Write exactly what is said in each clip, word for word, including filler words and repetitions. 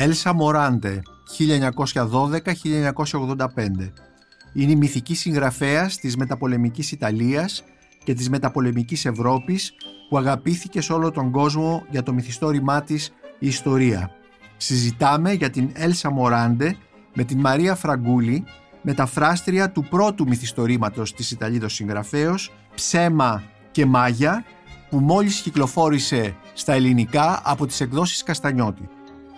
Έλσα Μοράντε, χίλια εννιακόσια δώδεκα με χίλια εννιακόσια ογδόντα πέντε. Είναι η μυθική συγγραφέας της μεταπολεμικής Ιταλίας και της μεταπολεμικής Ευρώπης που αγαπήθηκε σε όλο τον κόσμο για το μυθιστόρημά της «Η ιστορία». Συζητάμε για την Έλσα Μοράντε με την Μαρία Φραγκούλη, μεταφράστρια του πρώτου μυθιστορήματος της Ιταλίδος συγγραφέως «Ψέμα και Μάγια», που μόλις κυκλοφόρησε στα ελληνικά από τις εκδόσεις Καστανιώτη.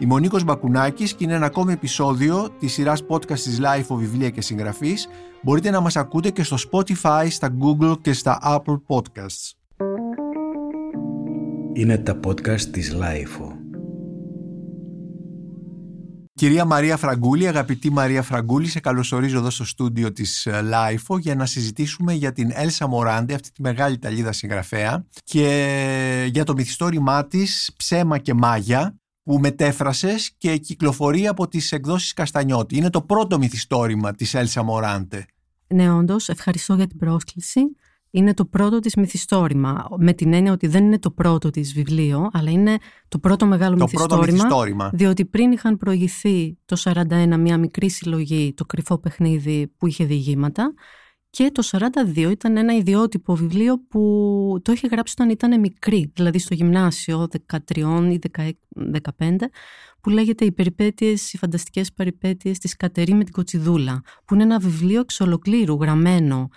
Είμαι ο Νίκος Μπακουνάκης και είναι ένα ακόμη επεισόδιο της σειράς podcast της λάιφο Βιβλία και Συγγραφής. Μπορείτε να μας ακούτε και στο Spotify, στα Google και στα Apple Podcasts. Είναι τα podcast της λάιφο. Κυρία Μαρία Φραγκούλη, αγαπητή Μαρία Φραγκούλη, σε καλωσορίζω εδώ στο στούντιο της λάιφο για να συζητήσουμε για την Έλσα Μοράντε, αυτή τη μεγάλη Ιταλίδα συγγραφέα, και για το μυθιστόρημά της «Ψέμα και Μάγια», που μετέφρασες και κυκλοφορεί από τις εκδόσεις Καστανιώτη. Είναι το πρώτο μυθιστόρημα της Έλσα Μοράντε. Ναι, όντως, ευχαριστώ για την πρόσκληση. Είναι το πρώτο της μυθιστόρημα, με την έννοια ότι δεν είναι το πρώτο της βιβλίο, αλλά είναι το πρώτο μεγάλο το μυθιστόρημα, πρώτο μυθιστόρημα, διότι πριν είχαν προηγηθεί το σαράντα ένα μια μικρή συλλογή, το κρυφό παιχνίδι που είχε διηγήματα, και το σαράντα δύο ήταν ένα ιδιότυπο βιβλίο που το είχε γράψει όταν ήταν μικρή, δηλαδή στο γυμνάσιο δεκατρία ή δεκαπέντε, που λέγεται «Οι περιπέτειες, οι φανταστικές περιπέτειες της Κατερί με την Κοτσιδούλα», που είναι ένα βιβλίο εξ ολοκλήρου γραμμένο.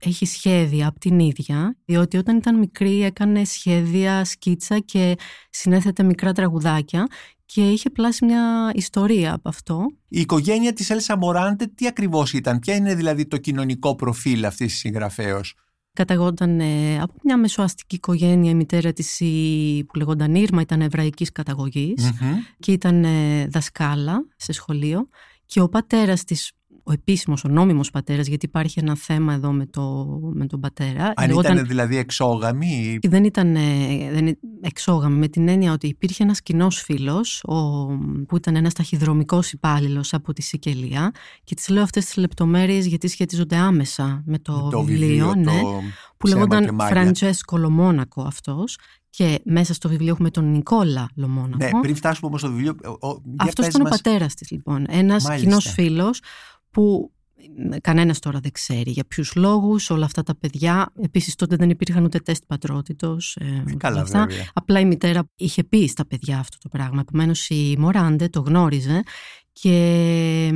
Έχει σχέδια από την ίδια, διότι όταν ήταν μικρή έκανε σχέδια, σκίτσα και συνέθετε μικρά τραγουδάκια και είχε πλάσει μια ιστορία από αυτό. Η οικογένεια της Έλσα Μοράντε τι ακριβώς ήταν, ποια είναι δηλαδή το κοινωνικό προφίλ αυτής της συγγραφέως? Καταγόταν από μια μεσοαστική οικογένεια. Η μητέρα της, που λεγόταν Ήρμα, ήταν εβραϊκής καταγωγής mm-hmm. και ήταν δασκάλα σε σχολείο, και ο πατέρας της, ο επίσημος, ο νόμιμος πατέρας, γιατί υπάρχει ένα θέμα εδώ με, το, με τον πατέρα. Αν λεγόταν, ήταν δηλαδή εξόγαμη. Ή... Δεν ήταν δεν, εξόγαμη, με την έννοια ότι υπήρχε ένας κοινός φίλος, ο, που ήταν ένας ταχυδρομικός υπάλληλος από τη Σικελία, και τις λέω αυτές τις λεπτομέρειες γιατί σχετίζονται άμεσα με το, με το βιβλίο, βιβλίο το... ναι, που λεγόταν Φραντσέσκο Λομόνακο αυτός. Και μέσα στο βιβλίο έχουμε τον Νικόλα Λομόνακο. Ναι, πριν φτάσουμε όμως στο βιβλίο. Αυτός ήταν μας... ο πατέρας της, λοιπόν. Ένας κοινός φίλος, που κανένας τώρα δεν ξέρει για ποιους λόγους, όλα αυτά τα παιδιά. Επίσης τότε δεν υπήρχαν ούτε τεστ πατρότητος. Ε, Καλά αυτά. Απλά η μητέρα είχε πει στα παιδιά αυτό το πράγμα. Επομένως η Μοράντε το γνώριζε, και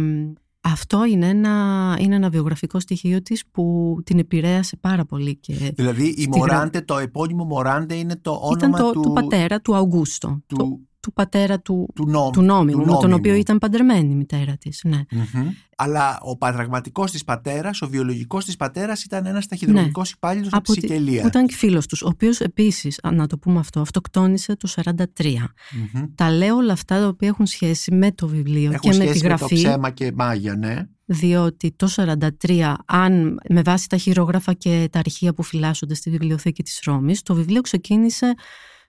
αυτό είναι ένα, είναι ένα βιογραφικό στοιχείο της που την επηρέασε πάρα πολύ. Και δηλαδή η Μοράντε, γρα... το επώνυμο Μοράντε είναι το όνομα το, του... του πατέρα του Αυγούστο. Του... του... του πατέρα του, του, νόμ, του, νόμιμου, του νόμιμου, με τον οποίο ήταν παντρεμένη η μητέρα της. Ναι. Mm-hmm. Αλλά ο πραγματικός της πατέρας, ο βιολογικός της πατέρας, ήταν ένας ταχυδρομικός ναι. υπάλληλος από, από τη Σικελία. Που ήταν και φίλος τους, ο οποίος επίσης, να το πούμε αυτό, αυτοκτόνησε το σαράντα τρία. Mm-hmm. Τα λέω όλα αυτά τα οποία έχουν σχέση με το βιβλίο έχουν και με τη γραφή. Έχουν σχέση με το Ψέμα και Μάγια, ναι. Διότι το σαράντα τρία, αν με βάση τα χειρόγραφα και τα αρχεία που φυλάσσονται στη βιβλιοθήκη της Ρώμης, το βιβλίο ξεκίνησε...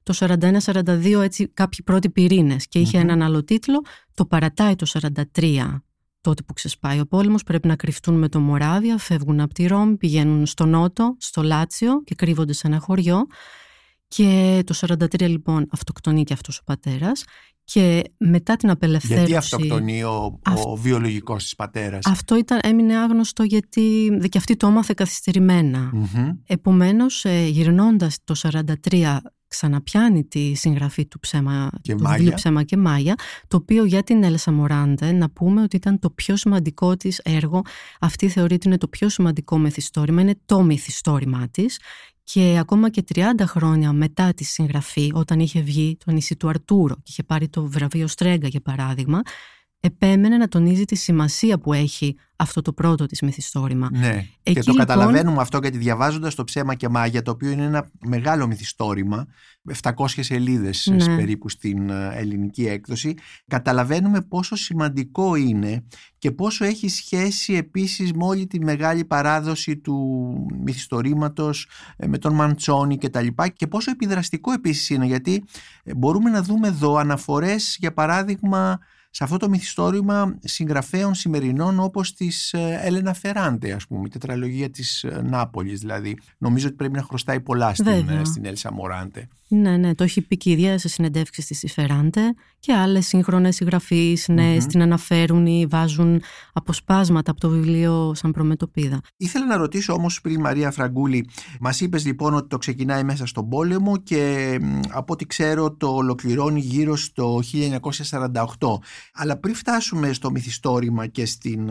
το σαράντα ένα σαράντα δύο, έτσι, κάποιοι πρώτοι πυρήνες, και είχε mm-hmm. έναν άλλο τίτλο. Το παρατάει το σαράντα τρία, τότε που ξεσπάει ο πόλεμος, πρέπει να κρυφτούν με το Μοράβια, φεύγουν από τη Ρώμη, πηγαίνουν στο νότο, στο Λάτσιο, και κρύβονται σε ένα χωριό. Και το σαράντα τρία λοιπόν αυτοκτονεί και αυτός ο πατέρας, και μετά την απελευθέρωση... Γιατί αυτοκτονεί ο, αυ... ο βιολογικός της πατέρας? Αυτό ήταν, έμεινε άγνωστο, γιατί και αυτή το έμαθε καθυστερημένα. Mm-hmm. Επομένως, γυρνώντας το σαράντα τρία... ξαναπιάνει τη συγγραφή του Ψέμα και, του Μάγια. Ψέμα και Μάγια, το οποίο για την Έλσα Μοράντε να πούμε ότι ήταν το πιο σημαντικό της έργο. Αυτή θεωρείται είναι το πιο σημαντικό μυθιστόρημα, είναι το μυθιστόρημά της, και ακόμα και τριάντα χρόνια μετά τη συγγραφή, όταν είχε βγει το Νησί του Αρτούρο και είχε πάρει το βραβείο Στρέγκα για παράδειγμα, επέμενε να τονίζει τη σημασία που έχει αυτό το πρώτο της μυθιστόρημα. Ναι, εκεί, και το λοιπόν... καταλαβαίνουμε αυτό, γιατί διαβάζοντας το Ψέμα και Μάγια, το οποίο είναι ένα μεγάλο μυθιστόρημα, επτακόσιες σελίδες ναι. περίπου στην ελληνική έκδοση, καταλαβαίνουμε πόσο σημαντικό είναι και πόσο έχει σχέση επίσης με όλη τη μεγάλη παράδοση του μυθιστορήματος, με τον Μαντσόνι και τα λοιπά, και πόσο επιδραστικό επίσης είναι, γιατί μπορούμε να δούμε εδώ αναφορές, για παράδειγμα, σε αυτό το μυθιστόρημα συγγραφέων σημερινών όπως της Έλενα Φεράντε, ας πούμε, η τετραλογία της Νάπολης. Δηλαδή, νομίζω ότι πρέπει να χρωστάει πολλά στην, στην Έλσα Μοράντε. Ναι, ναι, το έχει πει και η ίδια σε συνεντεύξεις της η Φεράντε, και άλλες σύγχρονες συγγραφείς, ναι, mm-hmm. την αναφέρουν ή βάζουν αποσπάσματα από το βιβλίο σαν προμετωπίδα. Ήθελα να ρωτήσω όμως πριν, Μαρία Φραγκούλη, μας είπες λοιπόν ότι το ξεκινάει μέσα στον πόλεμο και από ό,τι ξέρω το ολοκληρώνει γύρω στο χίλια εννιακόσια σαράντα οκτώ. Αλλά πριν φτάσουμε στο μυθιστόρημα και στην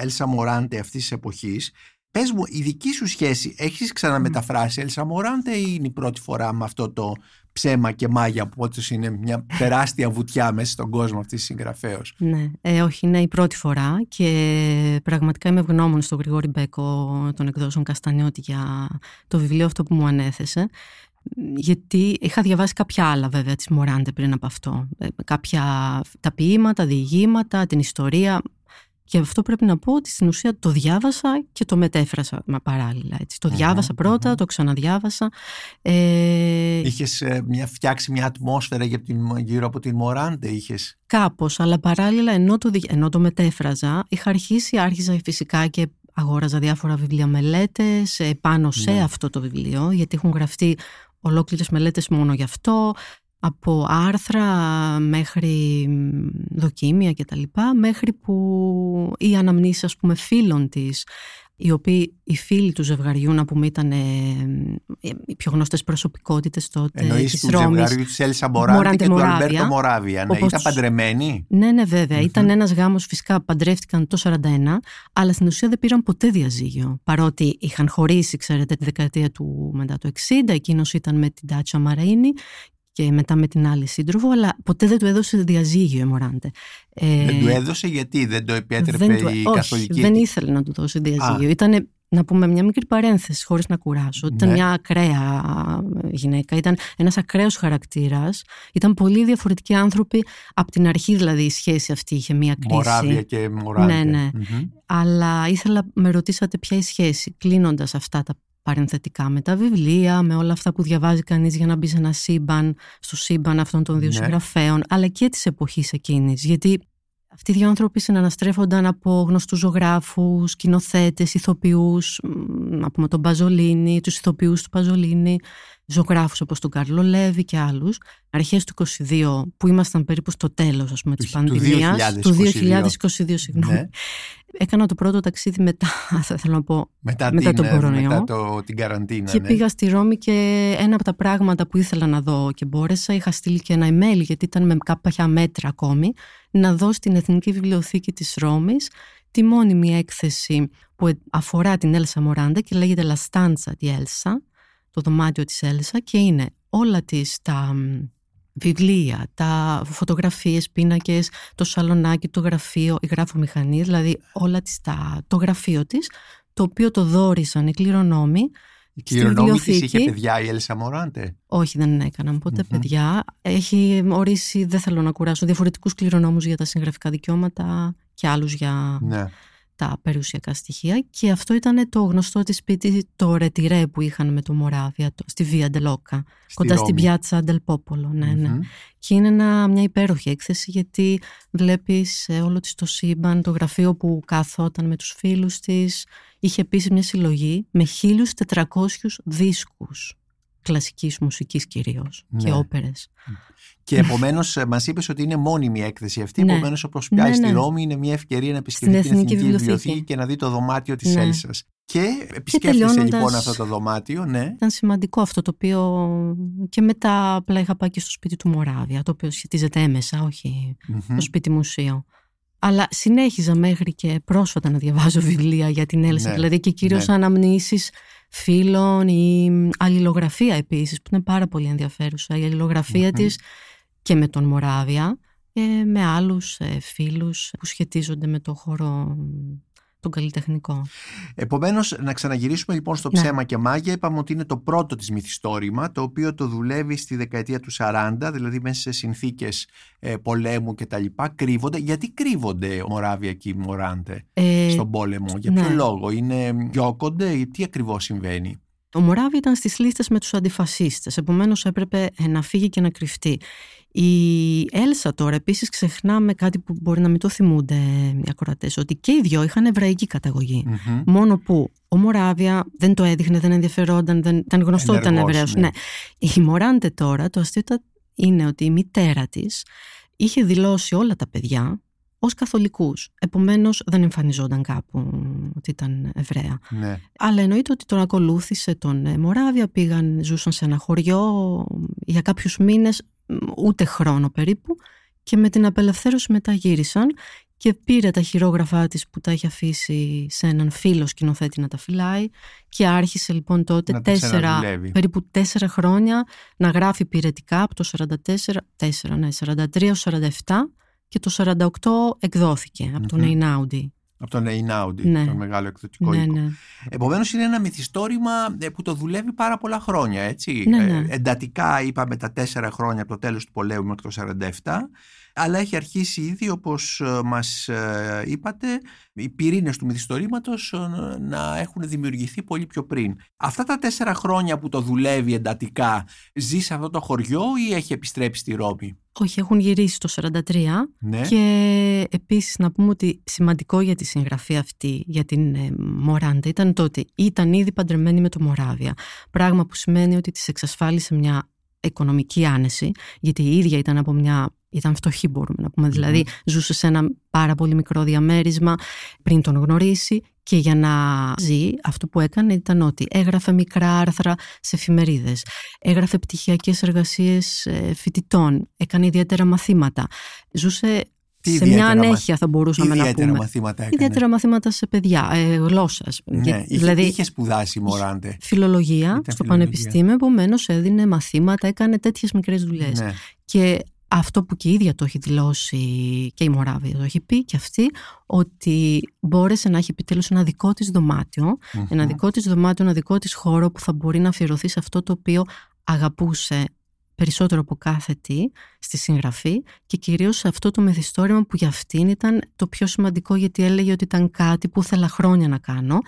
Έλσα Μοράντε αυτής της εποχής, πες μου, η δική σου σχέση, έχεις ξαναμεταφράσει Έλσα Μοράντε ή είναι η πρώτη φορά με αυτό το Ψέμα και Μάγια, που όντως είναι μια τεράστια βουτιά μέσα στον κόσμο αυτής της συγγραφέως? Ναι, ε, όχι, είναι η πρώτη φορά και πραγματικά είμαι ευγνώμων στον Γρηγόρη Μπέκο των εκδόσεων Καστανιώτη για το βιβλίο αυτό που μου ανέθεσε. Γιατί είχα διαβάσει κάποια άλλα βέβαια της Μοράντε πριν από αυτό. Ε, κάποια τα ποίηματα, διηγήματα, την ιστορία. Και αυτό πρέπει να πω ότι στην ουσία το διάβασα και το μετέφρασα μα παράλληλα. Έτσι. Το mm-hmm. διάβασα πρώτα, mm-hmm. το ξαναδιάβασα. Ε... Είχες ε, μια, φτιάξει μια ατμόσφαιρα για την, γύρω από την Μοράντε, είχες? Κάπως, αλλά παράλληλα ενώ το, ενώ το μετέφραζα, είχα αρχίσει, άρχιζα φυσικά και αγόραζα διάφορα βιβλία μελέτες πάνω σε mm. αυτό το βιβλίο, γιατί έχουν γραφτεί ολόκληρες μελέτες μόνο γι' αυτό, από άρθρα μέχρι δοκίμια και τα λοιπά, μέχρι που οι αναμνήσεις, ας πούμε, φίλων της, οι οποίοι οι φίλοι του ζευγαριού, να πούμε, ήταν ε, οι πιο γνωστές προσωπικότητες τότε. Εννοείς της του Ρώμης, ζευγαριού της Έλσα Μοράντε και του Αλμπέρτο Μοράβια. Ναι, ήταν παντρεμένοι. Ναι, ναι, βέβαια. Mm-hmm. Ήταν ένας γάμος, φυσικά παντρεύτηκαν το σαράντα ένα, αλλά στην ουσία δεν πήραν ποτέ διαζύγιο. Παρότι είχαν χωρίσει, ξέρετε, τη δεκαετία του μετά το εξήντα, εκείνος ήταν με την Dacia Maraini και μετά με την άλλη σύντροφο, αλλά ποτέ δεν του έδωσε διαζύγιο η Μοράντε. Δεν του έδωσε γιατί, δεν το επέτρεπε δεν του... η Όχι, καθολική... δεν ήθελε να του δώσει διαζύγιο. Ήταν, να πούμε μια μικρή παρένθεση, χωρίς να κουράσω, ναι. Ήταν μια ακραία γυναίκα, ήταν ένας ακραίος χαρακτήρας, ήταν πολύ διαφορετικοί άνθρωποι, από την αρχή δηλαδή η σχέση αυτή είχε μια κρίση. Μοράβια και Μοράντε. Ναι, ναι. Mm-hmm. Αλλά ήθελα, με ρωτήσατε ποια η σχέση, κλείνοντας αυτά τα παρενθετικά με τα βιβλία, με όλα αυτά που διαβάζει κανείς για να μπει σε ένα σύμπαν, στο σύμπαν αυτών των δύο ναι. συγγραφέων, αλλά και της εποχής εκείνης. Γιατί αυτοί οι δύο άνθρωποι συναναστρέφονταν από γνωστούς ζωγράφους, σκηνοθέτες, ηθοποιούς, να πούμε τον Παζολίνι, τους ηθοποιούς του Παζολίνι, ζωγράφους όπως τον Κάρλο Λέβη και άλλους. Αρχές του είκοσι δύο, που ήμασταν περίπου στο τέλος, ας πούμε, της πανδημίας, του δύο χιλιάδες είκοσι δύο, συγγνώμη. Ναι. Έκανα το πρώτο ταξίδι μετά, θα θέλω να πω, μετά, μετά την, τον κορονοϊό. Μετά το, την καραντίνα. Και ναι. πήγα στη Ρώμη και ένα από τα πράγματα που ήθελα να δω και μπόρεσα, είχα στείλει και ένα email, γιατί ήταν με κάποια μέτρα ακόμη, να δω στην Εθνική Βιβλιοθήκη της Ρώμης τη μόνιμη έκθεση που αφορά την Έλσα Μοράντε και λέγεται La Stanza di Elsa, το δωμάτιο της Έλσα, και είναι όλα τις τα βιβλία, τα φωτογραφίες, πίνακες, το σαλονάκι, το γραφείο, η γράφομηχανή, δηλαδή όλα τις, τα, το γραφείο της, το οποίο το δώρησαν οι κληρονόμοι. Η κληρονόμη της είχε παιδιά η Έλσα Μοράντε? Όχι, δεν έκαναν ποτέ mm-hmm. παιδιά. Έχει ορίσει, δεν θέλω να κουράσω, διαφορετικούς κληρονόμους για τα συγγραφικά δικαιώματα και άλλους για... Ναι. τα περιουσιακά στοιχεία, και αυτό ήταν το γνωστό της σπίτι, το ρετιρέ που είχαν με το Μοράβια, το, στη Βία Ντελόκα, κοντά Ρώμη. Στην πιάτσα Ντελπόπολο. Ναι, mm-hmm. ναι. Και είναι ένα, μια υπέροχη έκθεση, γιατί βλέπεις όλο της το σύμπαν, το γραφείο που καθόταν με τους φίλους της. Είχε επίσης μια συλλογή με χίλιους τετρακόσιους δίσκους κλασικής μουσικής κυρίως, ναι. και όπερες. Και επομένως μας είπες ότι είναι μόνιμη η έκθεση αυτή. Ναι. Επομένως, όπως πιάσει ναι, ναι. στη Ρώμη, είναι μια ευκαιρία να επισκεφτεί την Εθνική Βιβλιοθήκη και να δει το δωμάτιο της ναι. Έλσας. Και επισκέφτησε λοιπόν αυτό το δωμάτιο. Ναι. Ήταν σημαντικό αυτό, το οποίο και μετά απλά είχα πάει και στο σπίτι του Μοράβια, το οποίο σχετίζεται έμεσα, όχι mm-hmm. το σπίτι μουσείο. Αλλά συνέχιζα μέχρι και πρόσφατα να διαβάζω βιβλία για την Έλσα, ναι. δηλαδή και κυρίως ναι. αναμνήσεις φίλων, η αλληλογραφία επίσης, που είναι πάρα πολύ ενδιαφέρουσα. Η αλληλογραφία mm-hmm. της και με τον Μοράβια και με άλλους φίλους που σχετίζονται με το χώρο τον καλλιτεχνικό. Επομένως, να ξαναγυρίσουμε λοιπόν στο ναι. Ψέμα και Μάγια. Είπαμε ότι είναι το πρώτο της μυθιστόρημα, το οποίο το δουλεύει στη δεκαετία του σαράντα, δηλαδή μέσα σε συνθήκες ε, πολέμου και τα λοιπά. Κρύβονται. Γιατί κρύβονται Μοράβια και Μοράντε ε, στον πόλεμο? Για ποιο ναι. λόγο? Είναι, διώκονται? Τι ακριβώς συμβαίνει? Ο Μοράβι ήταν στις λίστες με τους αντιφασίστες, επομένως έπρεπε να φύγει και να κρυφτεί. Η Έλσα τώρα, επίσης, ξεχνάμε κάτι που μπορεί να μην το θυμούνται οι ακροατές, ότι και οι δυο είχαν εβραϊκή καταγωγή. Mm-hmm. Μόνο που ο Μοράβια δεν το έδειχνε, δεν ενδιαφερόταν, δεν ήταν γνωστό ότι ήταν Εβραίος. Ναι. Η Μοράντε τώρα, το αστείο είναι ότι η μητέρα της είχε δηλώσει όλα τα παιδιά ως καθολικούς. Επομένως δεν εμφανιζόταν κάπου ότι ήταν Εβραία. Ναι. Αλλά εννοείται ότι τον ακολούθησε τον Μοράβια, πήγαν, ζούσαν σε ένα χωριό για κάποιους μήνες, ούτε χρόνο περίπου, και με την απελευθέρωση μετά γύρισαν και πήρε τα χειρόγραφά της που τα είχε αφήσει σε έναν φίλο σκηνοθέτη να τα φυλάει, και άρχισε λοιπόν τότε τέσσερα, περίπου τέσσερα χρόνια να γράφει πυρετικά από το σαράντα τέσσερα, τέσσερα, ναι, σαράντα τρία σαράντα επτά, και το σαράντα οκτώ εκδόθηκε από τον Einaudi. Από τον Einaudi, ναι. Τον μεγάλο εκδοτικό ναι, οίκο. Ναι. Επομένως είναι ένα μυθιστόρημα που το δουλεύει πάρα πολλά χρόνια, έτσι. Ναι, ναι. Ε, εντατικά, είπαμε, τα τέσσερα χρόνια από το τέλος του πολέμου μέχρι το σαράντα επτά, αλλά έχει αρχίσει ήδη, όπως μας είπατε, οι πυρήνες του μυθιστορήματος να έχουν δημιουργηθεί πολύ πιο πριν. Αυτά τα τέσσερα χρόνια που το δουλεύει εντατικά, ζει σε αυτό το χωριό ή έχει επιστρέψει στη Ρώμη? Όχι, έχουν γυρίσει το σαράντα τρία, ναι. Και επίσης να πούμε ότι σημαντικό για τη συγγραφή αυτή, για την ε, Μοράντε, ήταν το ότι ήταν ήδη παντρεμένη με το Μοράβια, πράγμα που σημαίνει ότι της εξασφάλισε μια οικονομική άνεση, γιατί η ίδια ήταν από μια... Ήταν φτωχή, μπορούμε να πούμε, δηλαδή mm. ζούσε σε ένα πάρα πολύ μικρό διαμέρισμα πριν τον γνωρίσει, και για να ζει αυτό που έκανε ήταν ότι έγραφε μικρά άρθρα σε εφημερίδες, έγραφε πτυχιακές εργασίες φοιτητών, έκανε ιδιαίτερα μαθήματα, ζούσε... Τι σε μια ανέχεια θα μπορούσαμε να πούμε. Μαθήματα έκανε. Ιδιαίτερα μαθήματα σε παιδιά, ε, γλώσσας. Ναι, δηλαδή, είχε σπουδάσει η Μοράντε. Φιλολογία ήταν στο φιλολογία. Πανεπιστήμιο, επομένως έδινε μαθήματα, έκανε τέτοιες μικρές δουλειές. Ναι. Και αυτό που και η ίδια το έχει δηλώσει και η Μοράβια το έχει πει και αυτή, ότι μπόρεσε να έχει επιτέλους ένα δικό της δωμάτιο, mm-hmm. ένα δικό της δωμάτιο, ένα δικό της χώρο που θα μπορεί να αφιερωθεί σε αυτό το οποίο αγαπούσε περισσότερο από κάθε τι στη συγγραφή, και κυρίως σε αυτό το μυθιστόρημα που για αυτήν ήταν το πιο σημαντικό, γιατί έλεγε ότι ήταν κάτι που ήθελα χρόνια να κάνω,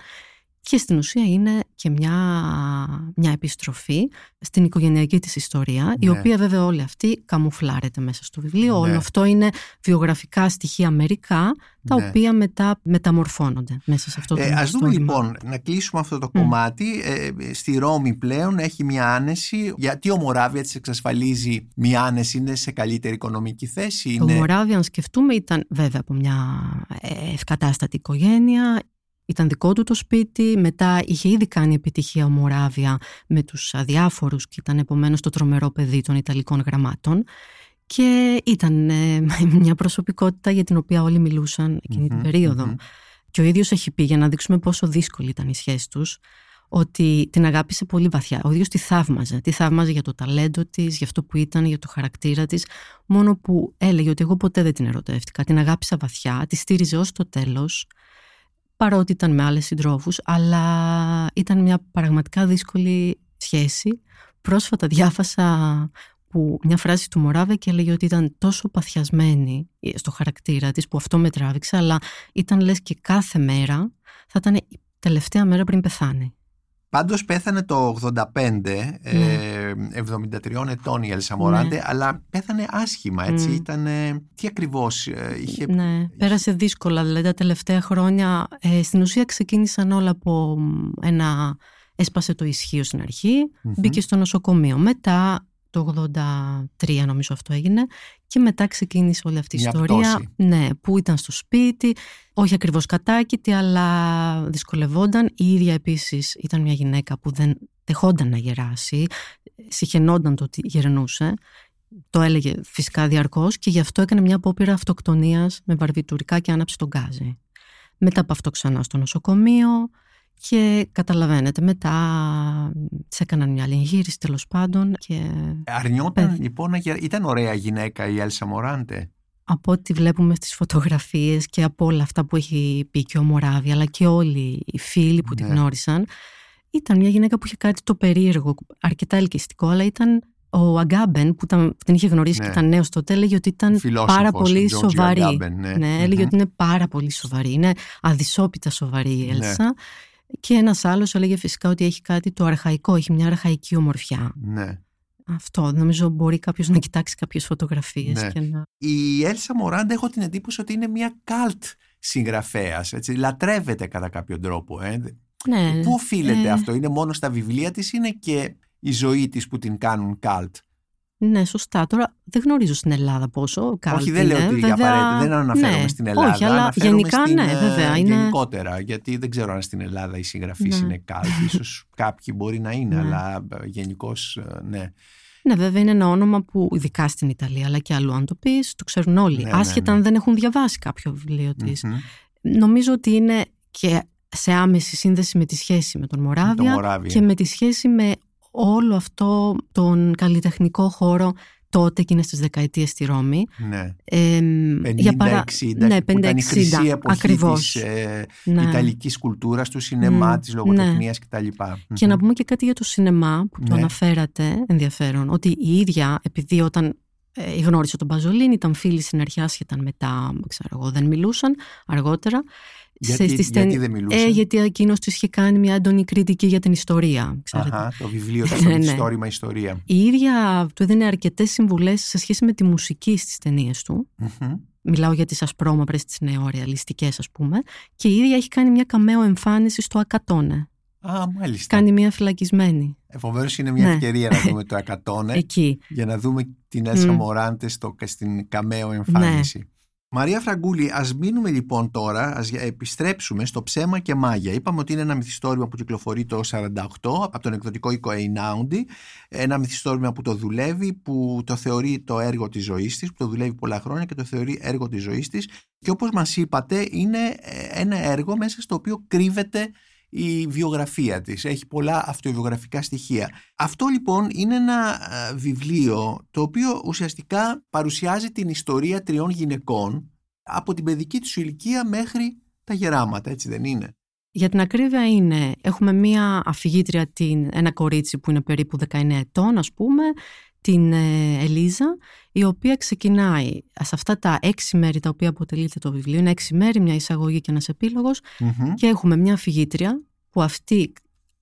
και στην ουσία είναι και μια, μια επιστροφή στην οικογενειακή της ιστορία, ναι. η οποία βέβαια όλη αυτή καμουφλάρεται μέσα στο βιβλίο, ναι. όλο αυτό είναι βιογραφικά στοιχεία μερικά, τα ναι. οποία μετά μεταμορφώνονται μέσα σε αυτό το μυθιστόρημα. Ε, ας δούμε λοιπόν, να κλείσουμε αυτό το mm. κομμάτι. Ε, στη Ρώμη πλέον έχει μια άνεση, γιατί ο Μοράβια της εξασφαλίζει μια άνεση, είναι σε καλύτερη οικονομική θέση. Το είναι... Μοράβια, αν σκεφτούμε, ήταν βέβαια από μια ευκατάστατη οικογένεια. Ήταν δικό του το σπίτι, μετά είχε ήδη κάνει επιτυχία ο Μοράβια με τους αδιάφορους και ήταν επομένως το τρομερό παιδί των Ιταλικών γραμμάτων, και ήταν ε, μια προσωπικότητα για την οποία όλοι μιλούσαν εκείνη την mm-hmm, περίοδο. Mm-hmm. Και ο ίδιος έχει πει, για να δείξουμε πόσο δύσκολη ήταν η σχέση τους, ότι την αγάπησε πολύ βαθιά. Ο ίδιος τη θαύμαζε. Τη θαύμαζε για το ταλέντο της, για αυτό που ήταν, για το χαρακτήρα της. Μόνο που έλεγε ότι εγώ ποτέ δεν την ερωτεύτηκα. Την αγάπησα βαθιά, τη στήριζε ως το τέλος, παρότι ήταν με άλλες συντρόφους, αλλά ήταν μια πραγματικά δύσκολη σχέση. Πρόσφατα διάβασα που μια φράση του Μοράβια και έλεγε ότι ήταν τόσο παθιασμένη στο χαρακτήρα της, που αυτό με τράβηξε, αλλά ήταν λες και κάθε μέρα θα ήταν η τελευταία μέρα πριν πεθάνει. Πάντως πέθανε το ογδόντα πέντε, ναι. ε, εβδομήντα τριών ετών η Έλσα Μοράντε, ναι. αλλά πέθανε άσχημα, έτσι, mm. ήτανε, τι ακριβώς ε, είχε... Ναι, είχε... πέρασε δύσκολα, δηλαδή τα τελευταία χρόνια, ε, στην ουσία ξεκίνησαν όλα από ένα, έσπασε το ισχύο στην αρχή, mm-hmm. μπήκε στο νοσοκομείο, μετά το ογδόντα τρία νομίζω αυτό έγινε, και μετά ξεκίνησε όλη αυτή η ιστορία, πτώση. Ναι, που ήταν στο σπίτι, όχι ακριβώς κατάκητη, αλλά δυσκολευόταν. Η ίδια επίσης ήταν μια γυναίκα που δεν δεχόταν να γεράσει, συχαινόταν το ότι γερνούσε, το έλεγε φυσικά διαρκώς, και γι' αυτό έκανε μια απόπειρα αυτοκτονίας με βαρβιτουρικά και άναψε τον γκάζι. Μετά από αυτό ξανά στο νοσοκομείο, και καταλαβαίνετε, μετά της έκαναν μια άλλη εγχείρηση, τέλος πάντων. Και... Αρνιόταν λοιπόν, ήταν ωραία γυναίκα η Έλσα Μοράντε. Από ό,τι βλέπουμε στις φωτογραφίες και από όλα αυτά που έχει πει και ο Μοράβια, αλλά και όλοι οι φίλοι που ναι. την γνώρισαν, ήταν μια γυναίκα που είχε κάτι το περίεργο, αρκετά ελκυστικό, αλλά ήταν... Ο Αγκάμπεν, που ήταν, την είχε γνωρίσει ναι. και ήταν νέος τότε, έλεγε ότι ήταν Φιλόσοφος, πάρα πολύ σοβαρή. Αγκάμπεν, ναι. Ναι, έλεγε mm-hmm. ότι είναι πάρα πολύ σοβαρή, είναι αδυσόπιτα σοβαρή η Έλσα. Ναι. Και ένας άλλος έλεγε φυσικά ότι έχει κάτι το αρχαϊκό, έχει μια αρχαϊκή ομορφιά. Ναι. Αυτό, νομίζω μπορεί κάποιος να κοιτάξει κάποιες φωτογραφίες. Ναι. Και να... Η Έλσα Μοράντε, έχω την εντύπωση ότι είναι μια καλτ συγγραφέας, έτσι, λατρεύεται κατά κάποιο τρόπο. Ε. Ναι. Πού οφείλεται ε... αυτό, είναι μόνο στα βιβλία της, είναι και η ζωή της που την κάνουν καλτ? Ναι, σωστά. Τώρα δεν γνωρίζω στην Ελλάδα πόσο κάλυπτη είναι. Όχι, δεν λέω ότι βέβαια... για απαραίτητη. Δεν αναφέρομαι ναι, στην Ελλάδα. Όχι, αλλά γενικά στην, ναι, βέβαια. Είναι... γενικότερα, γιατί δεν ξέρω αν στην Ελλάδα οι συγγραφείς ναι. είναι κάλυπτη. Ίσως κάποιοι μπορεί να είναι, ναι. αλλά γενικώς ναι. Ναι, βέβαια είναι ένα όνομα που ειδικά στην Ιταλία αλλά και αλλού, αν το πεις, το ξέρουν όλοι. Ναι, άσχετα ναι, ναι. αν δεν έχουν διαβάσει κάποιο βιβλίο της. Mm-hmm. Νομίζω ότι είναι και σε άμεση σύνδεση με τη σχέση με τον Μοράβια, το Μοράβια. Και με τη σχέση με όλο αυτό τον καλλιτεχνικό χώρο τότε, εκείνες τις δεκαετίες στη Ρώμη. Ναι, ε, πενήντα εξήντα, παρά... ναι, που ήταν η χρυσή εποχή ακριβώς. της ε, ναι. ιταλικής κουλτούρας, του σινεμά, mm, της λογοτεχνίας ναι. κτλ. Και mm-hmm. να πούμε και κάτι για το σινεμά που ναι. το αναφέρατε, ενδιαφέρον, ότι η ίδια, επειδή όταν ε, γνώρισε τον Παζολίνι, ήταν φίλοι στην αρχή, άσχετα μετά, ξέρω εγώ, δεν μιλούσαν αργότερα. Γιατί, στις, γιατί δεν μιλούσε. Ε, γιατί εκείνος της είχε κάνει μια έντονη κριτική για την ιστορία. Ξέρετε. Αχα, το βιβλίο του ήταν «Ιστόρημα Ιστορία». Η ίδια του έδινε αρκετές συμβουλές σε σχέση με τη μουσική στις ταινίες του. Mm-hmm. Μιλάω για τις ασπρόμαυρες, τις νεορεαλιστικές ας πούμε. Και η ίδια έχει κάνει μια καμέο εμφάνιση στο «Ακατόνε». Α, μάλιστα. Κάνει μια φυλακισμένη. Επομένως είναι μια ναι. ευκαιρία να δούμε το «Ακατόνε». Εκεί. Για να δούμε την Έλσα Μοράντε mm. στην καμέο εμφάνιση. Ναι. Μαρία Φραγκούλη, ας μείνουμε λοιπόν τώρα, ας επιστρέψουμε στο Ψέμα και Μάγια. Είπαμε ότι είναι ένα μυθιστόρημα που κυκλοφορεί το σαράντα οκτώ από τον εκδοτικό οίκο Einaudi, ένα μυθιστόρημα που το δουλεύει, που το θεωρεί το έργο της ζωής της, που το δουλεύει πολλά χρόνια και το θεωρεί έργο της ζωής της. Και όπως μας είπατε, είναι ένα έργο μέσα στο οποίο κρύβεται η βιογραφία της. Έχει πολλά αυτοβιογραφικά στοιχεία. Αυτό λοιπόν είναι ένα βιβλίο το οποίο ουσιαστικά παρουσιάζει την ιστορία τριών γυναικών από την παιδική τους ηλικία μέχρι τα γεράματα, έτσι δεν είναι? Για την ακρίβεια είναι, έχουμε μία αφηγήτρια, την, ένα κορίτσι που είναι περίπου δεκαεννέα ετών ας πούμε, την Ελίζα, η οποία ξεκινάει σε αυτά τα έξι μέρη τα οποία αποτελείται το βιβλίο. Είναι έξι μέρη, μια εισαγωγή και ένας επίλογος. Mm-hmm. Και έχουμε μια αφηγήτρια που αυτή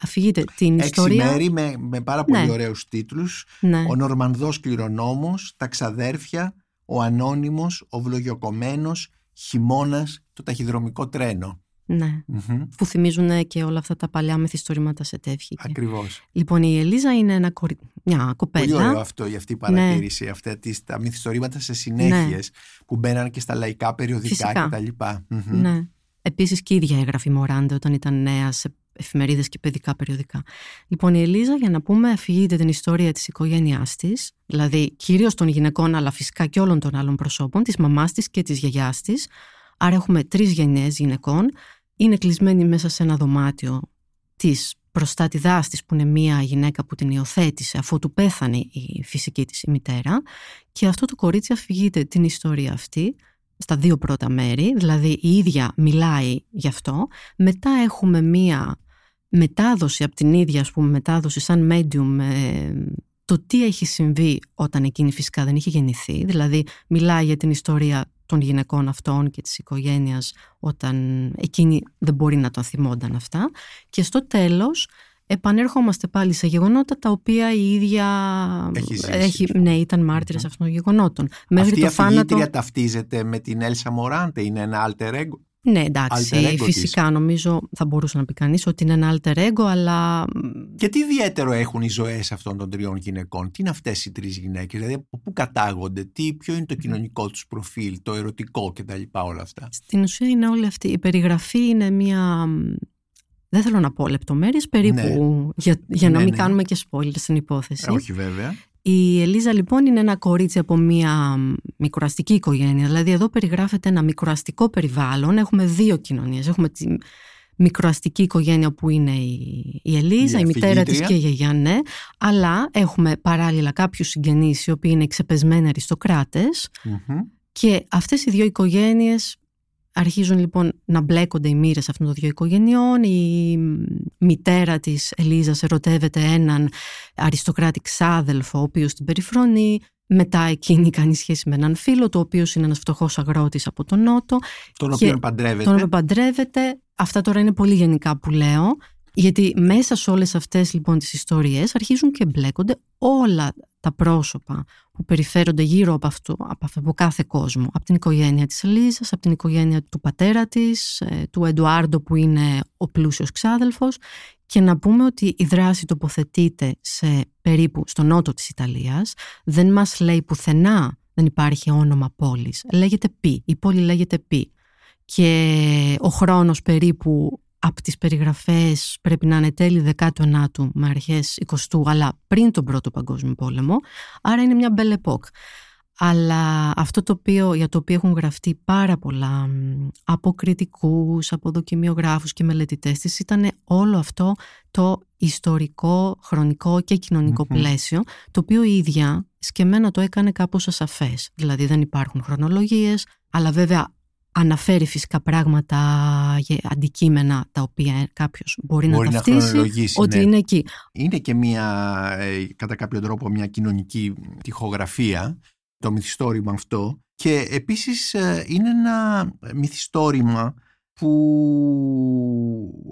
αφηγείται την έξι ιστορία. Έξι μέρη με, με πάρα πολύ ναι. ωραίους τίτλους. Ναι. Ο Νορμανδός κληρονόμος, τα ξαδέρφια, ο ανώνυμος, ο βλογιοκομμένος, χειμώνας, το ταχυδρομικό τρένο. Ναι, mm-hmm. που θυμίζουν και όλα αυτά τα παλιά μυθιστορήματα σε τεύχη. Ακριβώς. Λοιπόν, η Ελίζα είναι ένα κορι... μια κοπέλα. Πολύ ωραίο αυτό, για αυτή η παρατήρηση, ναι. αυτά τις, τα μυθιστορήματα σε συνέχειες ναι. που μπαίναν και στα λαϊκά περιοδικά κτλ. Mm-hmm. Ναι. Επίσης και η ίδια έγραφε η Μοράντε όταν ήταν νέα σε εφημερίδες και παιδικά περιοδικά. Λοιπόν, η Ελίζα, για να πούμε, αφηγείται την ιστορία της οικογένειάς της, δηλαδή κυρίως των γυναικών, αλλά φυσικά και όλων των άλλων προσώπων, της μαμάς της και της γιαγιάς της. Άρα έχουμε τρεις γενιές γυναικών. Είναι κλεισμένη μέσα σε ένα δωμάτιο της προστάτηδάς της, που είναι μία γυναίκα που την υιοθέτησε αφού του πέθανε η φυσική της η μητέρα, και αυτό το κορίτσι αφηγείται την ιστορία αυτή στα δύο πρώτα μέρη, δηλαδή η ίδια μιλάει γι' αυτό. Μετά έχουμε μία μετάδοση από την ίδια, ας πούμε, μετάδοση σαν medium, ε, το τι έχει συμβεί όταν εκείνη φυσικά δεν είχε γεννηθεί, δηλαδή μιλάει για την ιστορία των γυναικών αυτών και της οικογένειας όταν εκείνη δεν μπορεί να το θυμόνταν αυτά. Και στο τέλος επανέρχομαστε πάλι σε γεγονότα τα οποία η ίδια έχει, έχει ναι, ήταν μάρτυρες mm-hmm. αυτών των γεγονότων. Μέχρι αυτή το η αφηγήτρια φάνατο... ταυτίζεται με την Έλσα Μοράντε, είναι ένα alter ego. Ναι, εντάξει, φυσικά της. Νομίζω θα μπορούσε να πει κανείς ότι είναι ένα alter ego, αλλά... Και τι ιδιαίτερο έχουν οι ζωές αυτών των τριών γυναικών? Τι είναι αυτές οι τρεις γυναίκες, δηλαδή από πού κατάγονται, τι, ποιο είναι το κοινωνικό τους προφίλ, το ερωτικό κτλ, όλα αυτά? Στην ουσία είναι όλη αυτή, η περιγραφή είναι μια... Δεν θέλω να πω λεπτομέρειες περίπου, ναι. για, για να ναι, μην ναι. κάνουμε και spoilers στην υπόθεση. Ε, όχι βέβαια. Η Ελίζα λοιπόν είναι ένα κορίτσι από μια μικροαστική οικογένεια, δηλαδή εδώ περιγράφεται ένα μικροαστικό περιβάλλον, έχουμε δύο κοινωνίες, έχουμε τη μικροαστική οικογένεια που είναι η, η Ελίζα, η, η μητέρα της και η γιαγιά, ναι, αλλά έχουμε παράλληλα κάποιους συγγενείς οι οποίοι είναι ξεπεσμένοι αριστοκράτες mm-hmm. και αυτές οι δύο οικογένειες αρχίζουν λοιπόν να μπλέκονται οι μοίρες αυτών των δύο οικογενειών. Η μητέρα της Ελίζας ερωτεύεται έναν αριστοκράτη ξάδελφο, ο οποίος την περιφρονεί. Μετά εκείνη κάνει σχέση με έναν φίλο, το οποίος είναι ένας φτωχός αγρότης από τον Νότο. Τον οποίο παντρεύεται. Τον οποίο παντρεύεται. Αυτά τώρα είναι πολύ γενικά που λέω, γιατί μέσα σε όλες αυτές λοιπόν τις ιστορίες αρχίζουν και μπλέκονται όλα τα πρόσωπα που περιφέρονται γύρω από, αυτού, από κάθε κόσμο, από την οικογένεια της Ελίζας, από την οικογένεια του πατέρα της, του Εντουάρντο που είναι ο πλούσιος ξάδελφος, Και να πούμε ότι η δράση τοποθετείται σε περίπου στο νότο της Ιταλίας. Δεν μας λέει πουθενά, δεν υπάρχει όνομα πόλης. Λέγεται Πι, η πόλη λέγεται Πι. Και ο χρόνος περίπου από τις περιγραφές πρέπει να είναι τέλη δέκατου ένατου με αρχές εικοστού, αλλά πριν τον Πρώτο Παγκόσμιο Πόλεμο. Άρα είναι μια Belle Époque. Αλλά αυτό το οποίο, για το οποίο έχουν γραφτεί πάρα πολλά από κριτικούς, από δοκιμιογράφους και μελετητές της, ήταν όλο αυτό το ιστορικό, χρονικό και κοινωνικό mm-hmm. πλαίσιο, το οποίο η ίδια σκεμμένα το έκανε κάπως ασαφές. Δηλαδή δεν υπάρχουν χρονολογίες, αλλά βέβαια αναφέρει φυσικά πράγματα, αντικείμενα τα οποία κάποιος μπορεί, μπορεί να ταυτίσει να ότι ναι. είναι εκεί. Είναι και μια, κατά κάποιο τρόπο, μια κοινωνική τοιχογραφία, το μυθιστόρημα αυτό, και επίσης είναι ένα μυθιστόρημα που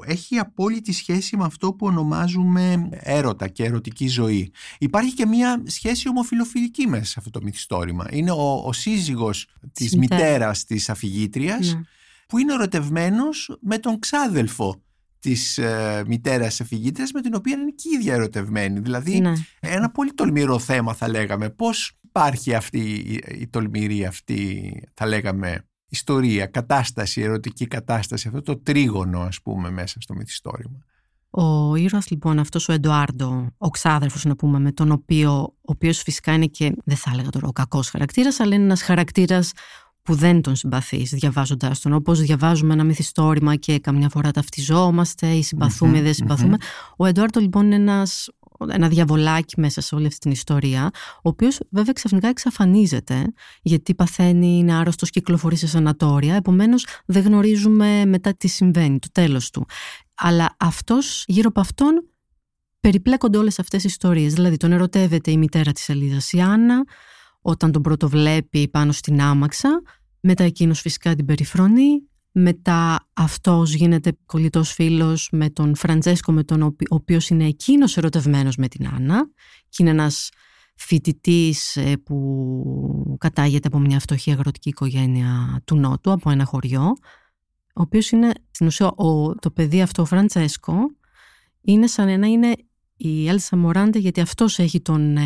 έχει απόλυτη σχέση με αυτό που ονομάζουμε έρωτα και ερωτική ζωή. Υπάρχει και μια σχέση ομοφυλοφιλική μέσα σε αυτό το μυθιστόρημα. Είναι ο, ο σύζυγος της Μητέρα. μητέρας της αφηγήτριας, ναι. που είναι ερωτευμένος με τον ξάδελφο της ε, μητέρας αφηγήτριας, με την οποία είναι και η ίδια ερωτευμένη. Δηλαδή ναι. ένα πολύ τολμηρό θέμα, θα λέγαμε, πώς υπάρχει αυτή η τολμηρή, αυτή θα λέγαμε ιστορία, κατάσταση, ερωτική κατάσταση, αυτό το τρίγωνο ας πούμε μέσα στο μυθιστόρημα. Ο ήρωας λοιπόν αυτός, ο Εντοάρντο, ο ξάδερφος να πούμε, με τον οποίο, ο οποίος φυσικά είναι και, δεν θα έλεγα τώρα ο κακός χαρακτήρας, αλλά είναι ένας χαρακτήρας που δεν τον συμπαθείς διαβάζοντάς τον. Όπως διαβάζουμε ένα μυθιστόρημα και καμιά φορά ταυτιζόμαστε ή συμπαθούμε ή δεν συμπαθούμε. Ο Εντοάρντο λοιπόν είναι ένας ένα διαβολάκι μέσα σε όλη αυτή την ιστορία, ο οποίος βέβαια ξαφνικά εξαφανίζεται, γιατί παθαίνει, είναι άρρωστος, κυκλοφορεί σε σανατόρια, επομένως δεν γνωρίζουμε μετά τι συμβαίνει, το τέλος του. Αλλά αυτός, γύρω από αυτόν περιπλέκονται όλες αυτές οι ιστορίες. Δηλαδή τον ερωτεύεται η μητέρα της Ελίζας, η Άννα, όταν τον πρώτο βλέπει πάνω στην άμαξα, μετά εκείνος φυσικά την περιφρονεί. Μετά αυτός γίνεται κολλητός φίλος με τον Φραντζέσκο, με τον οποί- ο οποίος είναι εκείνος ερωτευμένος με την Άννα, και είναι ένας φοιτητής που κατάγεται από μια φτωχή αγροτική οικογένεια του Νότου, από ένα χωριό, ο οποίος είναι στην ουσία ο, το παιδί αυτό, ο Φραντζέσκο, είναι σαν ένα είναι η Έλσα Μοράντε, γιατί αυτός έχει τον, ε,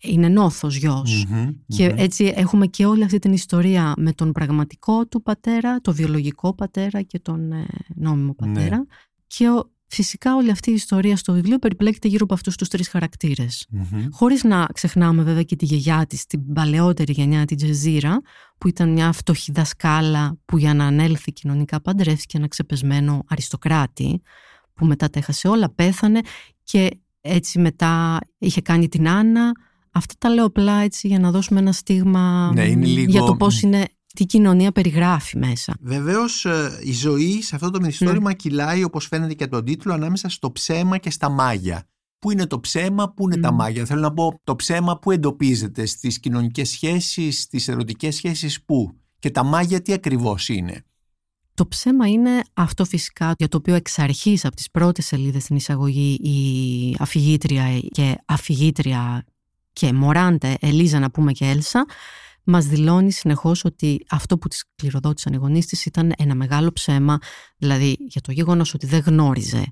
είναι νόθος γιος. Mm-hmm, mm-hmm. Και έτσι έχουμε και όλη αυτή την ιστορία με τον πραγματικό του πατέρα, το βιολογικό πατέρα και τον ε, νόμιμο πατέρα. Mm-hmm. Και ο, φυσικά όλη αυτή η ιστορία στο βιβλίο περιπλέκεται γύρω από αυτούς τους τρεις χαρακτήρες. Mm-hmm. Χωρίς να ξεχνάμε βέβαια και τη γιαγιά της, την παλαιότερη γενιά, την Τζεζίρα, που ήταν μια φτωχή δασκάλα που για να ανέλθει κοινωνικά παντρεύτηκε ένα ξεπεσμένο αριστοκράτη, που μετά τα έχασε όλα, πέθανε, και έτσι μετά είχε κάνει την Άννα. Αυτά τα λέω απλά έτσι για να δώσουμε ένα στίγμα, ναι, λίγο... για το πώς είναι, τι κοινωνία περιγράφει μέσα. Βεβαίως η ζωή σε αυτό το μυθιστόρημα mm. κυλάει, όπως φαίνεται και από τον τίτλο, ανάμεσα στο ψέμα και στα μάγια. Πού είναι το ψέμα, πού είναι mm. τα μάγια. Θέλω να πω, το ψέμα που εντοπίζεται στις κοινωνικές σχέσεις, στις ερωτικές σχέσεις, πού, και τα μάγια τι ακριβώς είναι. Το ψέμα είναι αυτό φυσικά για το οποίο εξ αρχής από τις πρώτες σελίδες στην εισαγωγή η αφηγήτρια και αφηγήτρια και Μοράντε, Ελίζα να πούμε και Έλσα, μας δηλώνει συνεχώς ότι αυτό που της κληροδότησαν οι γονείς της ήταν ένα μεγάλο ψέμα, δηλαδή για το γεγονός ότι δεν γνώριζε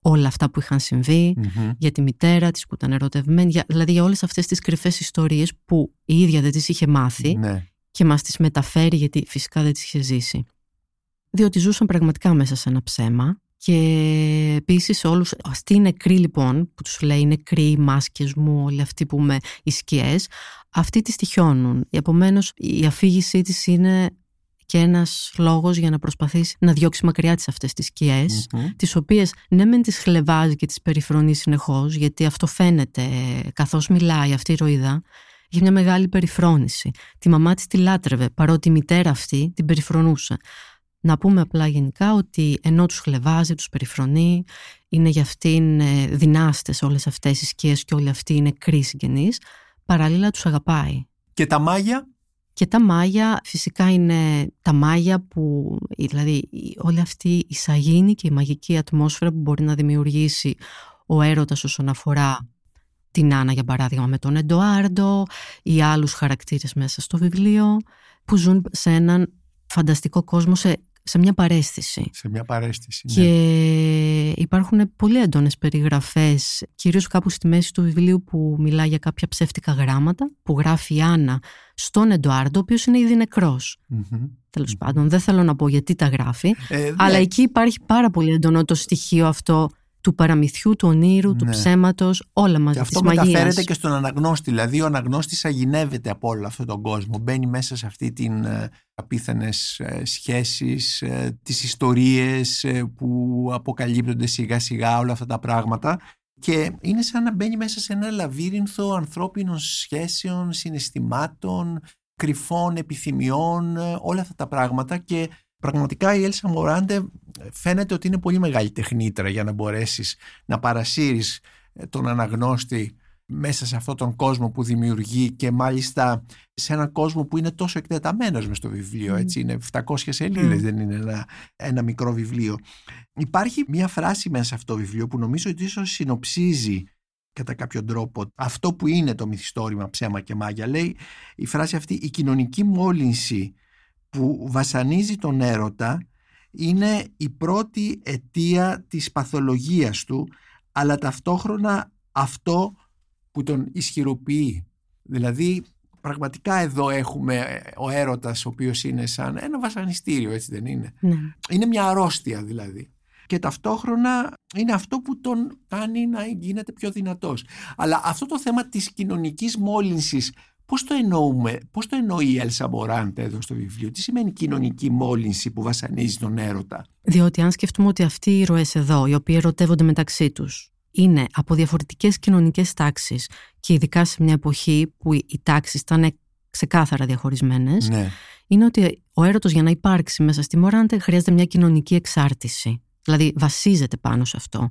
όλα αυτά που είχαν συμβεί, mm-hmm. για τη μητέρα της που ήταν ερωτευμένη, για, δηλαδή για όλες αυτές τις κρυφές ιστορίες που η ίδια δεν τις είχε μάθει mm-hmm. και μας τις μεταφέρει, γιατί φυσικά δεν τις είχε ζήσει. Διότι ζούσαν πραγματικά μέσα σε ένα ψέμα. Και επίσης όλους, αυτοί οι νεκροί λοιπόν, που τους λέει νεκροί, οι μάσκες μου, όλοι αυτοί που με οι σκιές, αυτοί τις τυχιώνουν. Επομένως η αφήγησή της είναι και ένας λόγος για να προσπαθήσει να διώξει μακριά της αυτές τις σκιές, mm-hmm. τις οποίες ναι μεν τις χλεβάζει και τις περιφρονεί συνεχώς, γιατί αυτό φαίνεται καθώς μιλάει αυτή η ηρωίδα. Είχε μια μεγάλη περιφρόνηση. Τη μαμά της τη λάτρευε, παρότι η μητέρα αυτή την περιφρονούσε. Να πούμε απλά γενικά ότι ενώ τους χλεβάζει, τους περιφρονεί, είναι για αυτήν δυνάστες όλες αυτές οι σκιές και όλοι αυτοί είναι νεκροί συγγενείς, παράλληλα τους αγαπάει. Και τα μάγια? Και τα μάγια φυσικά είναι τα μάγια που, δηλαδή όλη αυτή η σαγίνη και η μαγική ατμόσφαιρα που μπορεί να δημιουργήσει ο έρωτας όσον αφορά την Άννα για παράδειγμα με τον Εντοάρντο ή άλλους χαρακτήρες μέσα στο βιβλίο, που ζουν σε έναν φανταστικό κόσμο, σε σε μια παραίσθηση. Σε μια παραίσθηση, ναι. Και υπάρχουν πολύ έντονες περιγραφές, κυρίως κάπου στη μέση του βιβλίου που μιλά για κάποια ψεύτικα γράμματα που γράφει η Άννα στον Εντοάρντο, ο οποίος είναι ήδη νεκρός. Mm-hmm. Τέλος mm-hmm. πάντων, δεν θέλω να πω γιατί τα γράφει, ε, αλλά ναι. εκεί υπάρχει πάρα πολύ έντονο το στοιχείο αυτό του παραμυθιού, του ονείρου, ναι. του ψέματος, όλα μαζί. Και αυτό μεταφέρεται μαγείας. Και στον αναγνώστη. Δηλαδή, ο αναγνώστης αγυνεύεται από όλο αυτόν τον κόσμο. Μπαίνει μέσα σε αυτή την ε, απίθανες ε, σχέσεις, ε, τις ιστορίες ε, που αποκαλύπτονται σιγά-σιγά, όλα αυτά τα πράγματα. Και είναι σαν να μπαίνει μέσα σε ένα λαβύρινθο ανθρώπινων σχέσεων, συναισθημάτων, κρυφών επιθυμιών, ε, όλα αυτά τα πράγματα. Και πραγματικά η Έλσα Μοράντε φαίνεται ότι είναι πολύ μεγάλη τεχνίτρα για να μπορέσεις να παρασύρεις τον αναγνώστη μέσα σε αυτόν τον κόσμο που δημιουργεί, και μάλιστα σε έναν κόσμο που είναι τόσο εκτεταμένος μες στο βιβλίο, έτσι, είναι επτακόσιες σελίδες, mm. δεν είναι ένα, ένα μικρό βιβλίο. Υπάρχει μια φράση μέσα σε αυτό το βιβλίο που νομίζω ότι ίσως συνοψίζει κατά κάποιον τρόπο αυτό που είναι το μυθιστόρημα Ψέμα και Μάγια. Λέει η φράση αυτή: η κοινωνική μόλυνση που βασανίζει τον έρωτα είναι η πρώτη αιτία της παθολογίας του, αλλά ταυτόχρονα αυτό που τον ισχυροποιεί. Δηλαδή πραγματικά εδώ έχουμε ο έρωτας, ο οποίος είναι σαν ένα βασανιστήριο, έτσι δεν είναι? Ναι. Είναι μια αρρώστια δηλαδή, και ταυτόχρονα είναι αυτό που τον κάνει να γίνεται πιο δυνατός. Αλλά αυτό το θέμα της κοινωνικής μόλυνσης, πώς το εννοούμε, πώς το εννοεί η Έλσα Μοράντε εδώ στο βιβλίο? Τι σημαίνει κοινωνική μόλυνση που βασανίζει τον έρωτα? Διότι αν σκεφτούμε ότι αυτοί οι ήρωες εδώ, οι οποίοι ερωτεύονται μεταξύ τους, είναι από διαφορετικές κοινωνικές τάξεις, και ειδικά σε μια εποχή που οι τάξεις ήταν ξεκάθαρα διαχωρισμένες, ναι. είναι ότι ο έρωτος για να υπάρξει μέσα στη Μοράντε χρειάζεται μια κοινωνική εξάρτηση. Δηλαδή βασίζεται πάνω σε αυτό.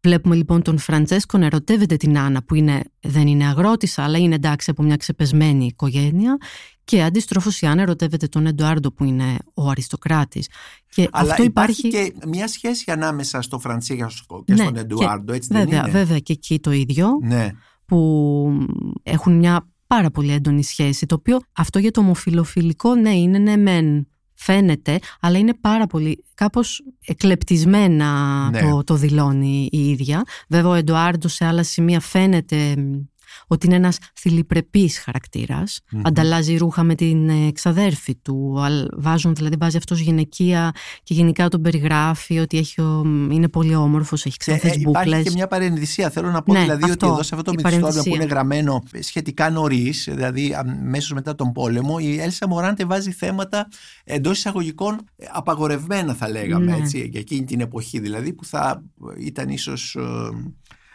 Βλέπουμε λοιπόν τον Φραντζέσκο να ερωτεύεται την Άννα, που είναι, δεν είναι αγρότησα, αλλά είναι εντάξει από μια ξεπεσμένη οικογένεια. Και αντιστρόφως η Άννα ερωτεύεται τον Εντοάρντο, που είναι ο αριστοκράτης. Και αλλά αυτό υπάρχει, υπάρχει και μια σχέση ανάμεσα στο Φραντσίσκο και ναι, στον Εντοάρντο, έτσι δεν βέβαια, είναι? Βέβαια, και εκεί το ίδιο, ναι. που έχουν μια πάρα πολύ έντονη σχέση. Το οποίο αυτό για το ομοφυλοφιλικό, ναι, είναι ναι μεν. Φαίνεται, αλλά είναι πάρα πολύ, κάπως εκλεπτισμένα ναι. το, το δηλώνει η ίδια. Βέβαια ο Εντοάρντο σε άλλα σημεία φαίνεται ότι είναι ένας θηλυπρεπής χαρακτήρας. Mm-hmm. Ανταλλάζει ρούχα με την ξαδέρφη του, βάζουν, δηλαδή βάζει αυτός γυναικεία, και γενικά τον περιγράφει ότι έχει, είναι πολύ όμορφος, έχει ξανθές ε, ε, μπούκλες. Υπάρχει και μια παρενδυσία, θέλω να πω, ναι, δηλαδή αυτό, ότι εδώ σε αυτό το μυθιστόρημα που είναι γραμμένο σχετικά νωρίς, δηλαδή αμέσως μετά τον πόλεμο, η Έλσα Μοράντε βάζει θέματα εντός εισαγωγικών απαγορευμένα, θα λέγαμε, ναι. έτσι, για εκείνη την εποχή δηλαδή, που θα ήταν ίσως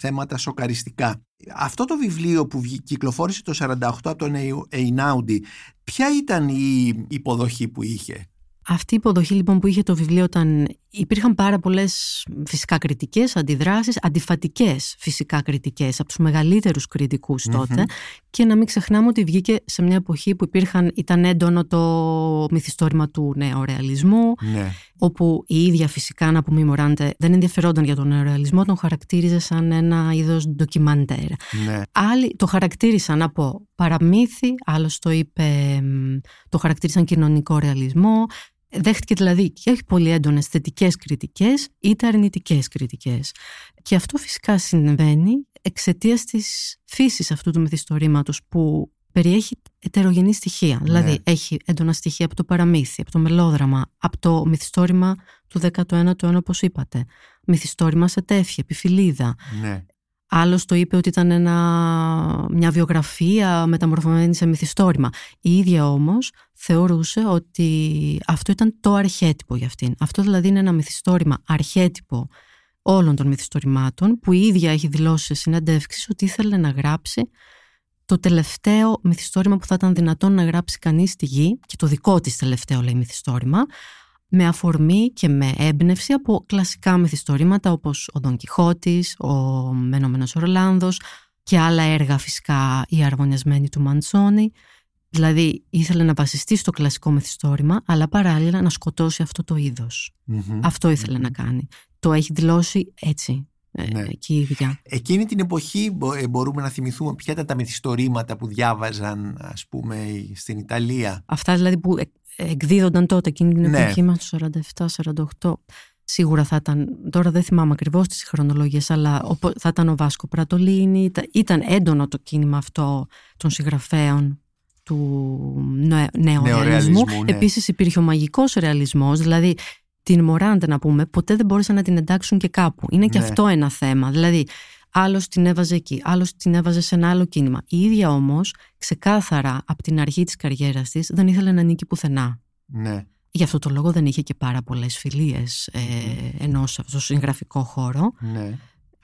θέματα σοκαριστικά. Αυτό το βιβλίο που κυκλοφόρησε το σαράντα οκτώ από τον Einaudi, ποια ήταν η υποδοχή που είχε? Αυτή η υποδοχή λοιπόν που είχε το βιβλίο, ήταν, υπήρχαν πάρα πολλές φυσικά κριτικές, αντιδράσεις, αντιφατικές φυσικά κριτικές από τους μεγαλύτερους κριτικούς τότε. Mm-hmm. Και να μην ξεχνάμε ότι βγήκε σε μια εποχή που υπήρχαν, ήταν έντονο το μυθιστόρημα του νεορεαλισμού, ναι. όπου η ίδια φυσικά, να πούμε, η Μοράντε δεν ενδιαφερόταν για τον νεορεαλισμό, τον χαρακτήριζε σαν ένα είδος ντοκιμαντέρ. Ναι. Άλλοι το χαρακτήρισαν από παραμύθι, άλλος το είπε, το χαρακτήρισαν κοινωνικό ρεαλισμό. Δέχτηκε δηλαδή και όχι πολύ έντονες θετικές κριτικές, είτε αρνητικές κριτικές. Και αυτό φυσικά συμβαίνει εξαιτίας της φύσης αυτού του μυθιστορήματος, που περιέχει ετερογενή στοιχεία. Ναι. Δηλαδή έχει έντονα στοιχεία από το παραμύθι, από το μελόδραμα, από το μυθιστόρημα του δέκατου ένατου αιώνα, όπως είπατε. Μυθιστόρημα σε τέφη, επιφυλίδα. Ναι. Άλλος το είπε ότι ήταν ένα, μια βιογραφία μεταμορφωμένη σε μυθιστόρημα. Η ίδια όμως θεωρούσε ότι αυτό ήταν το αρχέτυπο για αυτήν. Αυτό δηλαδή είναι ένα μυθιστόρημα αρχέτυπο όλων των μυθιστορημάτων, που η ίδια έχει δηλώσει σε συναντεύξεις ότι ήθελε να γράψει το τελευταίο μυθιστόρημα που θα ήταν δυνατόν να γράψει κανείς στη γη, και το δικό της τελευταίο, λέει, μυθιστόρημα, με αφορμή και με έμπνευση από κλασικά μυθιστορήματα όπως ο Δον Κιχώτης, ο Μενόμενος Ορλάνδος και άλλα έργα φυσικά, οι αρραβωνιασμένοι του Μαντσόνι. Δηλαδή ήθελε να βασιστεί στο κλασικό μυθιστόρημα, αλλά παράλληλα να σκοτώσει αυτό το είδος. Mm-hmm. Αυτό ήθελε mm-hmm. να κάνει. Το έχει δηλώσει έτσι. Ναι. Εκεί, εκείνη την εποχή μπορούμε να θυμηθούμε ποια ήταν τα μυθιστορήματα που διάβαζαν, ας πούμε, στην Ιταλία? Αυτά δηλαδή που εκδίδονταν τότε εκείνη την εποχή μας, σαράντα επτά σαράντα οκτώ. Σίγουρα θα ήταν, τώρα δεν θυμάμαι ακριβώς τις χρονολογίες, αλλά θα ήταν ο Βάσκο Πρατολίνη, ήταν έντονο το κίνημα αυτό των συγγραφέων του νεορεαλισμού. Ναι. Επίσης υπήρχε ο μαγικός ρεαλισμός, δηλαδή την Μοράντε να πούμε, ποτέ δεν μπόρεσαν να την εντάξουν και κάπου. Είναι και ναι. αυτό ένα θέμα, δηλαδή άλλος την έβαζε εκεί, άλλος την έβαζε σε ένα άλλο κίνημα. Η ίδια όμως, ξεκάθαρα από την αρχή της καριέρας της, δεν ήθελε να νίκει πουθενά. Ναι. Γι' αυτό το λόγο δεν είχε και πάρα πολλές φιλίες ε, ενώ στο συγγραφικό χώρο. Ναι.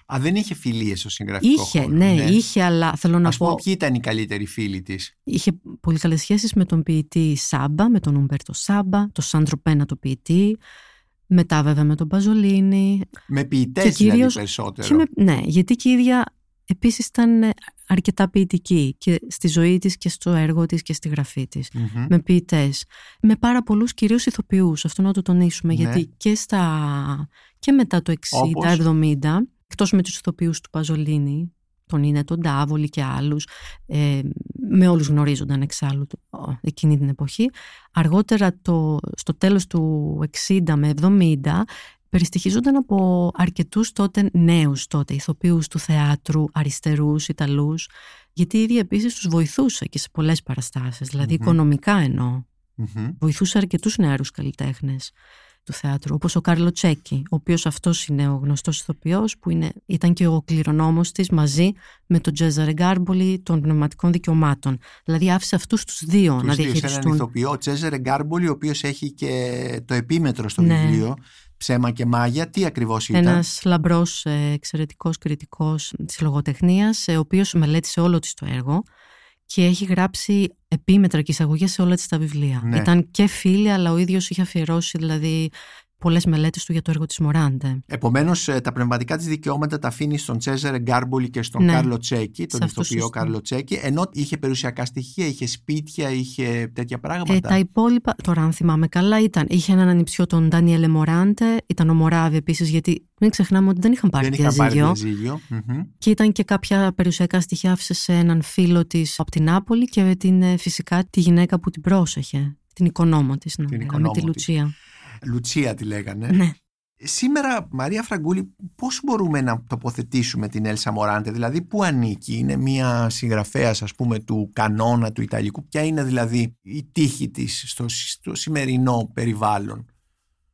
Α, δεν είχε φιλίες στο συγγραφικό είχε, χώρο. Ναι, ναι, είχε, αλλά θέλω να Ας πω... Ας πω ποιοι ήταν οι καλύτεροι φίλοι της. Είχε πολύ καλές σχέσεις με τον ποιητή Σάμπα, με τον Ούμπερτο Σάμπα, τον Σάντρο Πένα το ποιητή, μετά βέβαια με τον Παζολίνι. Με ποιητές δηλαδή περισσότερο. Και με, ναι, γιατί και η ίδια επίσης ήταν αρκετά ποιητική και στη ζωή της και στο έργο της και στη γραφή της. Mm-hmm. Με ποιητές. Με πάρα πολλούς κυρίως ηθοποιούς, αυτό να το τονίσουμε, ναι. γιατί και, στα... και μετά το εξήντα εβδομήντα, εκτός με τους ηθοποιούς του Παζολίνι, τον Είναι, τον Ντάβολη και άλλους, ε, με όλους γνωρίζονταν εξάλλου εκείνη την εποχή. Αργότερα το, στο τέλος του εξήντα με εβδομήντα, περιστοιχίζονταν από αρκετούς τότε νέους τότε, ηθοποιούς του θεάτρου, αριστερούς, Ιταλούς, γιατί η ίδια επίσης τους βοηθούσε και σε πολλές παραστάσεις, δηλαδή mm-hmm. οικονομικά εννοώ. Mm-hmm. Βοηθούσε αρκετούς νεαρούς καλλιτέχνες του θεάτρου, όπως ο Κάρλο Τσέκι, ο οποίος αυτός είναι ο γνωστός ηθοποιός που είναι, ήταν και ο κληρονόμος της μαζί με τον Τσέζαρε Γκάρμπολι των πνευματικών δικαιωμάτων. Δηλαδή άφησε αυτούς τους δύο τους να διαχειριστούν. Έναν ηθοποιό, Τσέζαρε Γκάρμπολι, ο οποίος έχει και το επίμετρο στο ναι. βιβλίο. Ψέμα και Μάγια, τι ακριβώς ήταν? Ένας λαμπρός, εξαιρετικός κριτικός της λογοτεχνίας, ο οποίος μελέτησε όλο της το έργο και έχει γράψει επίμετρα και εισαγωγές σε όλα της τα βιβλία. Ναι. Ήταν και φίλη, αλλά ο ίδιος είχε αφιερώσει δηλαδή πολλές μελέτες του για το έργο της Μοράντε. Επομένως, τα πνευματικά της δικαιώματα τα αφήνει στον Τσέζαρε Γκάρμπολι και στον ναι. Κάρλο Τσέκι, τον ηθοποιό Κάρλο Τσέκι, ενώ είχε περιουσιακά στοιχεία, είχε σπίτια, είχε τέτοια πράγματα. Ε, τα υπόλοιπα, τώρα αν θυμάμαι καλά, ήταν. Είχε έναν ανιψιό τον Ντανιέλε Μοράντε, ήταν ο Μοράβια επίσης, γιατί μην ξεχνάμε ότι δεν είχαν πάρει διαζύγιο. Mm-hmm. Και ήταν και κάποια περιουσιακά στοιχεία, άφησε σε έναν φίλο της από την Νάπολη και την, φυσικά τη γυναίκα που την πρόσεχε, την οικονόμο της, την οικονόμο τη Λουτσία. Λουτσία τη λέγανε. Ναι. Σήμερα, Μαρία Φραγκούλη, πώς μπορούμε να τοποθετήσουμε την Έλσα Μοράντε, δηλαδή πού ανήκει, είναι μια συγγραφέας ας πούμε του κανόνα του Ιταλικού, ποια είναι δηλαδή η τύχη της στο, στο σημερινό περιβάλλον?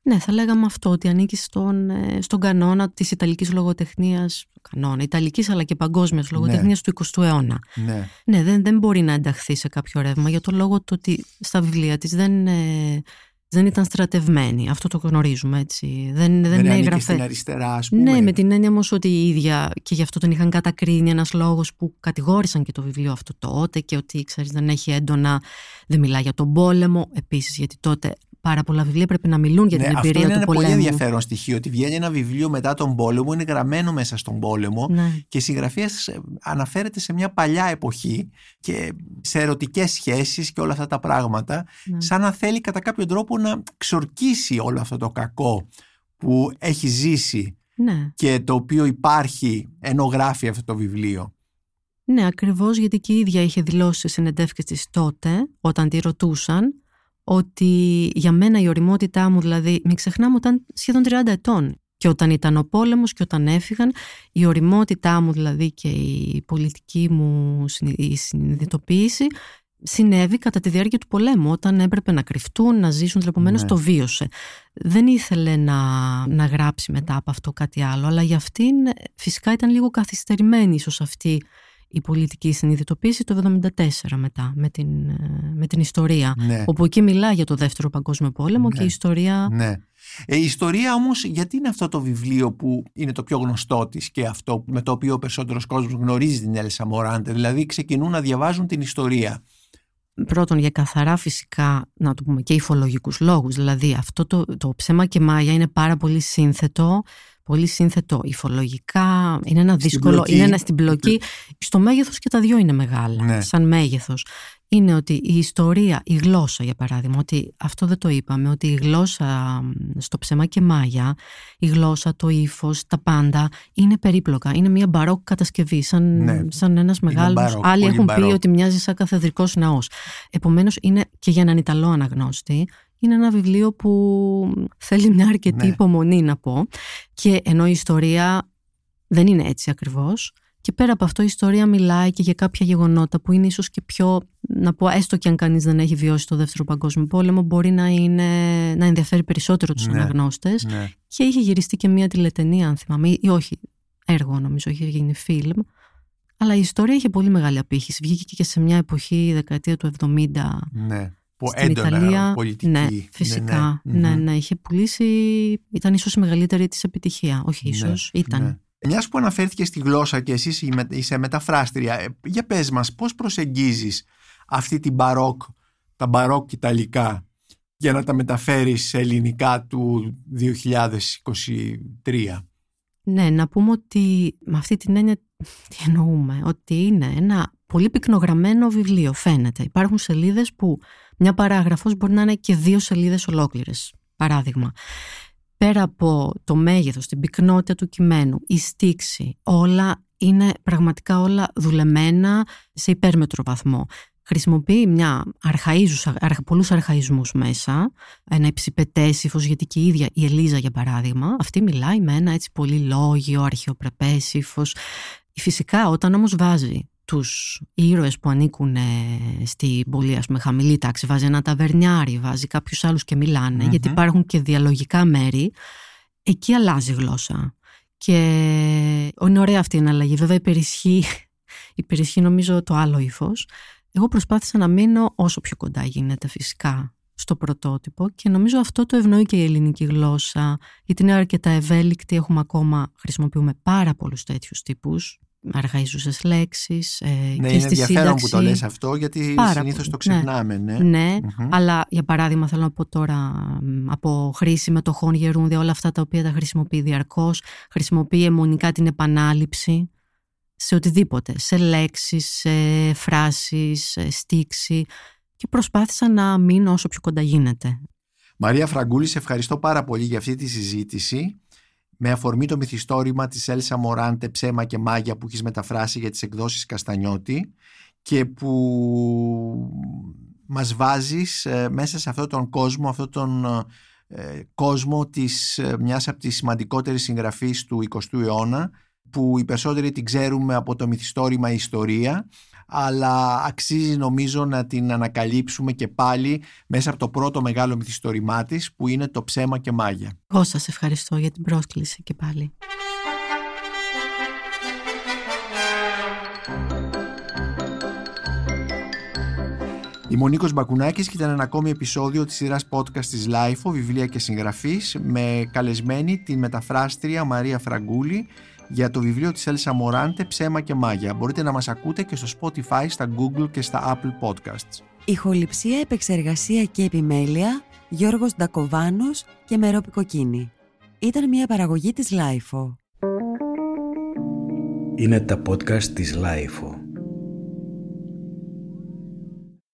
Ναι, θα λέγαμε αυτό, ότι ανήκει στον, στον κανόνα της Ιταλικής λογοτεχνίας, κανόνα Ιταλικής αλλά και παγκόσμιας λογοτεχνίας ναι. του εικοστού αιώνα. Ναι, ναι δεν, δεν μπορεί να ενταχθεί σε κάποιο ρεύμα για το λόγο το ότι στα βιβλία της δεν... Ε, δεν ήταν στρατευμένη, αυτό το γνωρίζουμε έτσι. Δεν, δεν έγραφε στην αριστερά, ας πούμε. Ναι, με την έννοια όμως ότι η ίδια, και γι' αυτό τον είχαν κατακρίνει, ένας λόγος που κατηγόρησαν και το βιβλίο αυτό τότε, και ότι ξέρεις, δεν έχει έντονα, δεν μιλά για τον πόλεμο. Επίσης, γιατί τότε πάρα πολλά βιβλία πρέπει να μιλούν για την ναι, εμπειρία του πολέμου. Αυτό είναι ένα πολύ ενδιαφέρον στοιχείο, ότι βγαίνει ένα βιβλίο μετά τον πόλεμο, είναι γραμμένο μέσα στον πόλεμο ναι. και η συγγραφέα αναφέρεται σε μια παλιά εποχή και σε ερωτικές σχέσεις και όλα αυτά τα πράγματα, ναι. σαν να θέλει κατά κάποιο τρόπο να ξορκίσει όλο αυτό το κακό που έχει ζήσει ναι. και το οποίο υπάρχει ενώ γράφει αυτό το βιβλίο. Ναι, ακριβώς, γιατί και η ίδια είχε δηλώσει σε συνεντεύξεις της τότε, όταν τη ρωτούσαν, ότι για μένα η ωριμότητά μου, δηλαδή μην ξεχνάμε όταν σχεδόν τριάντα ετών και όταν ήταν ο πόλεμος και όταν έφυγαν, η ωριμότητά μου δηλαδή και η πολιτική μου η συνειδητοποίηση συνέβη κατά τη διάρκεια του πολέμου, όταν έπρεπε να κρυφτούν, να ζήσουν, επομένως ναι. το βίωσε. Δεν ήθελε να, να γράψει μετά από αυτό κάτι άλλο, αλλά για αυτήν φυσικά ήταν λίγο καθυστερημένη ίσως αυτή η πολιτική συνειδητοποίηση το εβδομήντα τέσσερα μετά με την, με την ιστορία ναι. όπου εκεί μιλά για το δεύτερο παγκόσμιο πόλεμο ναι. και η ιστορία... Ναι. Ε, η ιστορία όμως, γιατί είναι αυτό το βιβλίο που είναι το πιο γνωστό της και αυτό με το οποίο ο περισσότερος κόσμος γνωρίζει την Έλσα Μοράντε, δηλαδή ξεκινούν να διαβάζουν την ιστορία? Πρώτον, για καθαρά φυσικά, να το πούμε, και υφολογικούς λόγους, δηλαδή αυτό το, το ψέμα και Μάγια είναι πάρα πολύ σύνθετο, πολύ σύνθετο υφολογικά, είναι ένα δύσκολο, είναι ένα στην πλοκή. Στο μέγεθος και τα δύο είναι μεγάλα, ναι. Σαν μέγεθος. Είναι ότι η ιστορία, η γλώσσα για παράδειγμα, ότι αυτό δεν το είπαμε, ότι η γλώσσα στο Ψέμα και Μάγια, η γλώσσα, το ύφος, τα πάντα είναι περίπλοκα. Είναι μια μπαρόκ κατασκευή, σαν, ναι, σαν ένας μεγάλος. Μπαρόκ, άλλοι έχουν μπαρόκ. Πει ότι μοιάζει σαν καθεδρικός ναός. Επομένως είναι και για έναν Ιταλό αναγνώστη. Είναι ένα βιβλίο που θέλει μια αρκετή ναι. υπομονή να πω. Και ενώ η ιστορία δεν είναι έτσι ακριβώς. Και πέρα από αυτό η ιστορία μιλάει και για κάποια γεγονότα που είναι ίσως και πιο, να πω, έστω και αν κανείς δεν έχει βιώσει το Δεύτερο Παγκόσμιο Πόλεμο, μπορεί να, είναι, να ενδιαφέρει περισσότερο τους ναι, αναγνώστες. Ναι. Και είχε γυριστεί και μια τηλεταινία, αν θυμάμαι, ή όχι, έργο νομίζω, είχε γίνει φιλμ. Αλλά η ιστορία είχε πολύ μεγάλη απήχηση. Βγήκε και σε μια εποχή, δεκαετία του εβδομήντα. Ναι. Στην έντονα, Ιταλία, πολιτική. Ναι, φυσικά. Ναι, ναι, ναι, ναι, είχε πουλήσει. Ήταν ίσως η μεγαλύτερη της επιτυχία. Όχι, ίσως. Ναι, ήταν. Ναι. Μιας που αναφέρθηκε στη γλώσσα και εσύ είσαι μεταφράστρια, για πες μας, πώς προσεγγίζεις αυτή την μπαρόκ, τα μπαρόκ ιταλικά, για να τα μεταφέρεις σε ελληνικά του δύο χιλιάδες είκοσι τρία. Ναι, να πούμε ότι με αυτή την έννοια τι εννοούμε, ότι είναι ένα πολύ πυκνογραμμένο βιβλίο, φαίνεται. Υπάρχουν σελίδες που μια παράγραφος μπορεί να είναι και δύο σελίδες ολόκληρες, παράδειγμα. Πέρα από το μέγεθος, την πυκνότητα του κειμένου, η στίξη, όλα είναι πραγματικά όλα δουλεμένα σε υπέρμετρο βαθμό. Χρησιμοποιεί μια αρχαΐζουσα, πολλούς αρχαϊσμούς μέσα, ένα υψηπετέσυφος, γιατί και η ίδια η Ελίζα για παράδειγμα, αυτή μιλάει με ένα έτσι πολύ λόγιο, αρχαιοπρεπέσυφος. Φυσικά όταν όμως βάζει τους ήρωες που ανήκουν στην πολύ ας πούμε, χαμηλή τάξη, βάζει ένα ταβερνιάρι, βάζει κάποιους άλλους και μιλάνε, mm-hmm. γιατί υπάρχουν και διαλογικά μέρη, εκεί αλλάζει η γλώσσα. Και είναι ωραία αυτή η εναλλαγή. Βέβαια υπερισχύει, υπερισχύει νομίζω το άλλο ύφος. Εγώ προσπάθησα να μείνω όσο πιο κοντά γίνεται φυσικά στο πρωτότυπο και νομίζω αυτό το ευνοεί και η ελληνική γλώσσα, γιατί είναι αρκετά ευέλικτη, έχουμε ακόμα, χρησιμοποιούμε πάρα πολλούς τέτοιους τύπους. Αρχαΐζουσες λέξεις ε, ναι, και είναι ενδιαφέρον που το λες αυτό, γιατί συνήθως το ξεχνάμε. Ναι, ναι, ναι mm-hmm. αλλά για παράδειγμα θέλω να πω τώρα από χρήση μετοχών, γερούντια, όλα αυτά τα οποία τα χρησιμοποιεί διαρκώς, χρησιμοποιεί αιμονικά την επανάληψη σε οτιδήποτε, σε λέξεις, σε φράσεις, σε στίξη, και προσπάθησα να μείνω όσο πιο κοντά γίνεται. Μαρία Φραγκούλη, σε ευχαριστώ πάρα πολύ για αυτή τη συζήτηση. Με αφορμή το μυθιστόρημα της Έλσα Μοράντε «Ψέμα και Μάγια» που έχεις μεταφράσει για τις εκδόσεις Καστανιώτη και που μας βάζεις μέσα σε αυτόν τον κόσμο, αυτόν τον κόσμο της μιας από τις σημαντικότερες συγγραφείς του εικοστού αιώνα, που οι περισσότεροι την ξέρουμε από το μυθιστόρημα «Η ιστορία», αλλά αξίζει νομίζω να την ανακαλύψουμε και πάλι μέσα από το πρώτο μεγάλο μυθιστόρημά της, που είναι το «Ψέμα και Μάγια». Εγώ σας ευχαριστώ για την πρόσκληση και πάλι. Είμαι ο Νίκος Μπακουνάκης και ήταν ένα ακόμη επεισόδιο της σειράς podcast της λάιφο, βιβλία και συγγραφής, με καλεσμένη την μεταφράστρια Μαρία Φραγκούλη για το βιβλίο της Έλσα Μοράντε «Ψέμα και Μάγια». Μπορείτε να μας ακούτε και στο Spotify, στα Google και στα Apple Podcasts. Ηχοληψία, επεξεργασία και επιμέλεια, Γιώργος Ντακοβάνος και Μερόπη Κοκκίνη. Ήταν μια παραγωγή της λάιφο. Είναι τα podcast της λάιφο.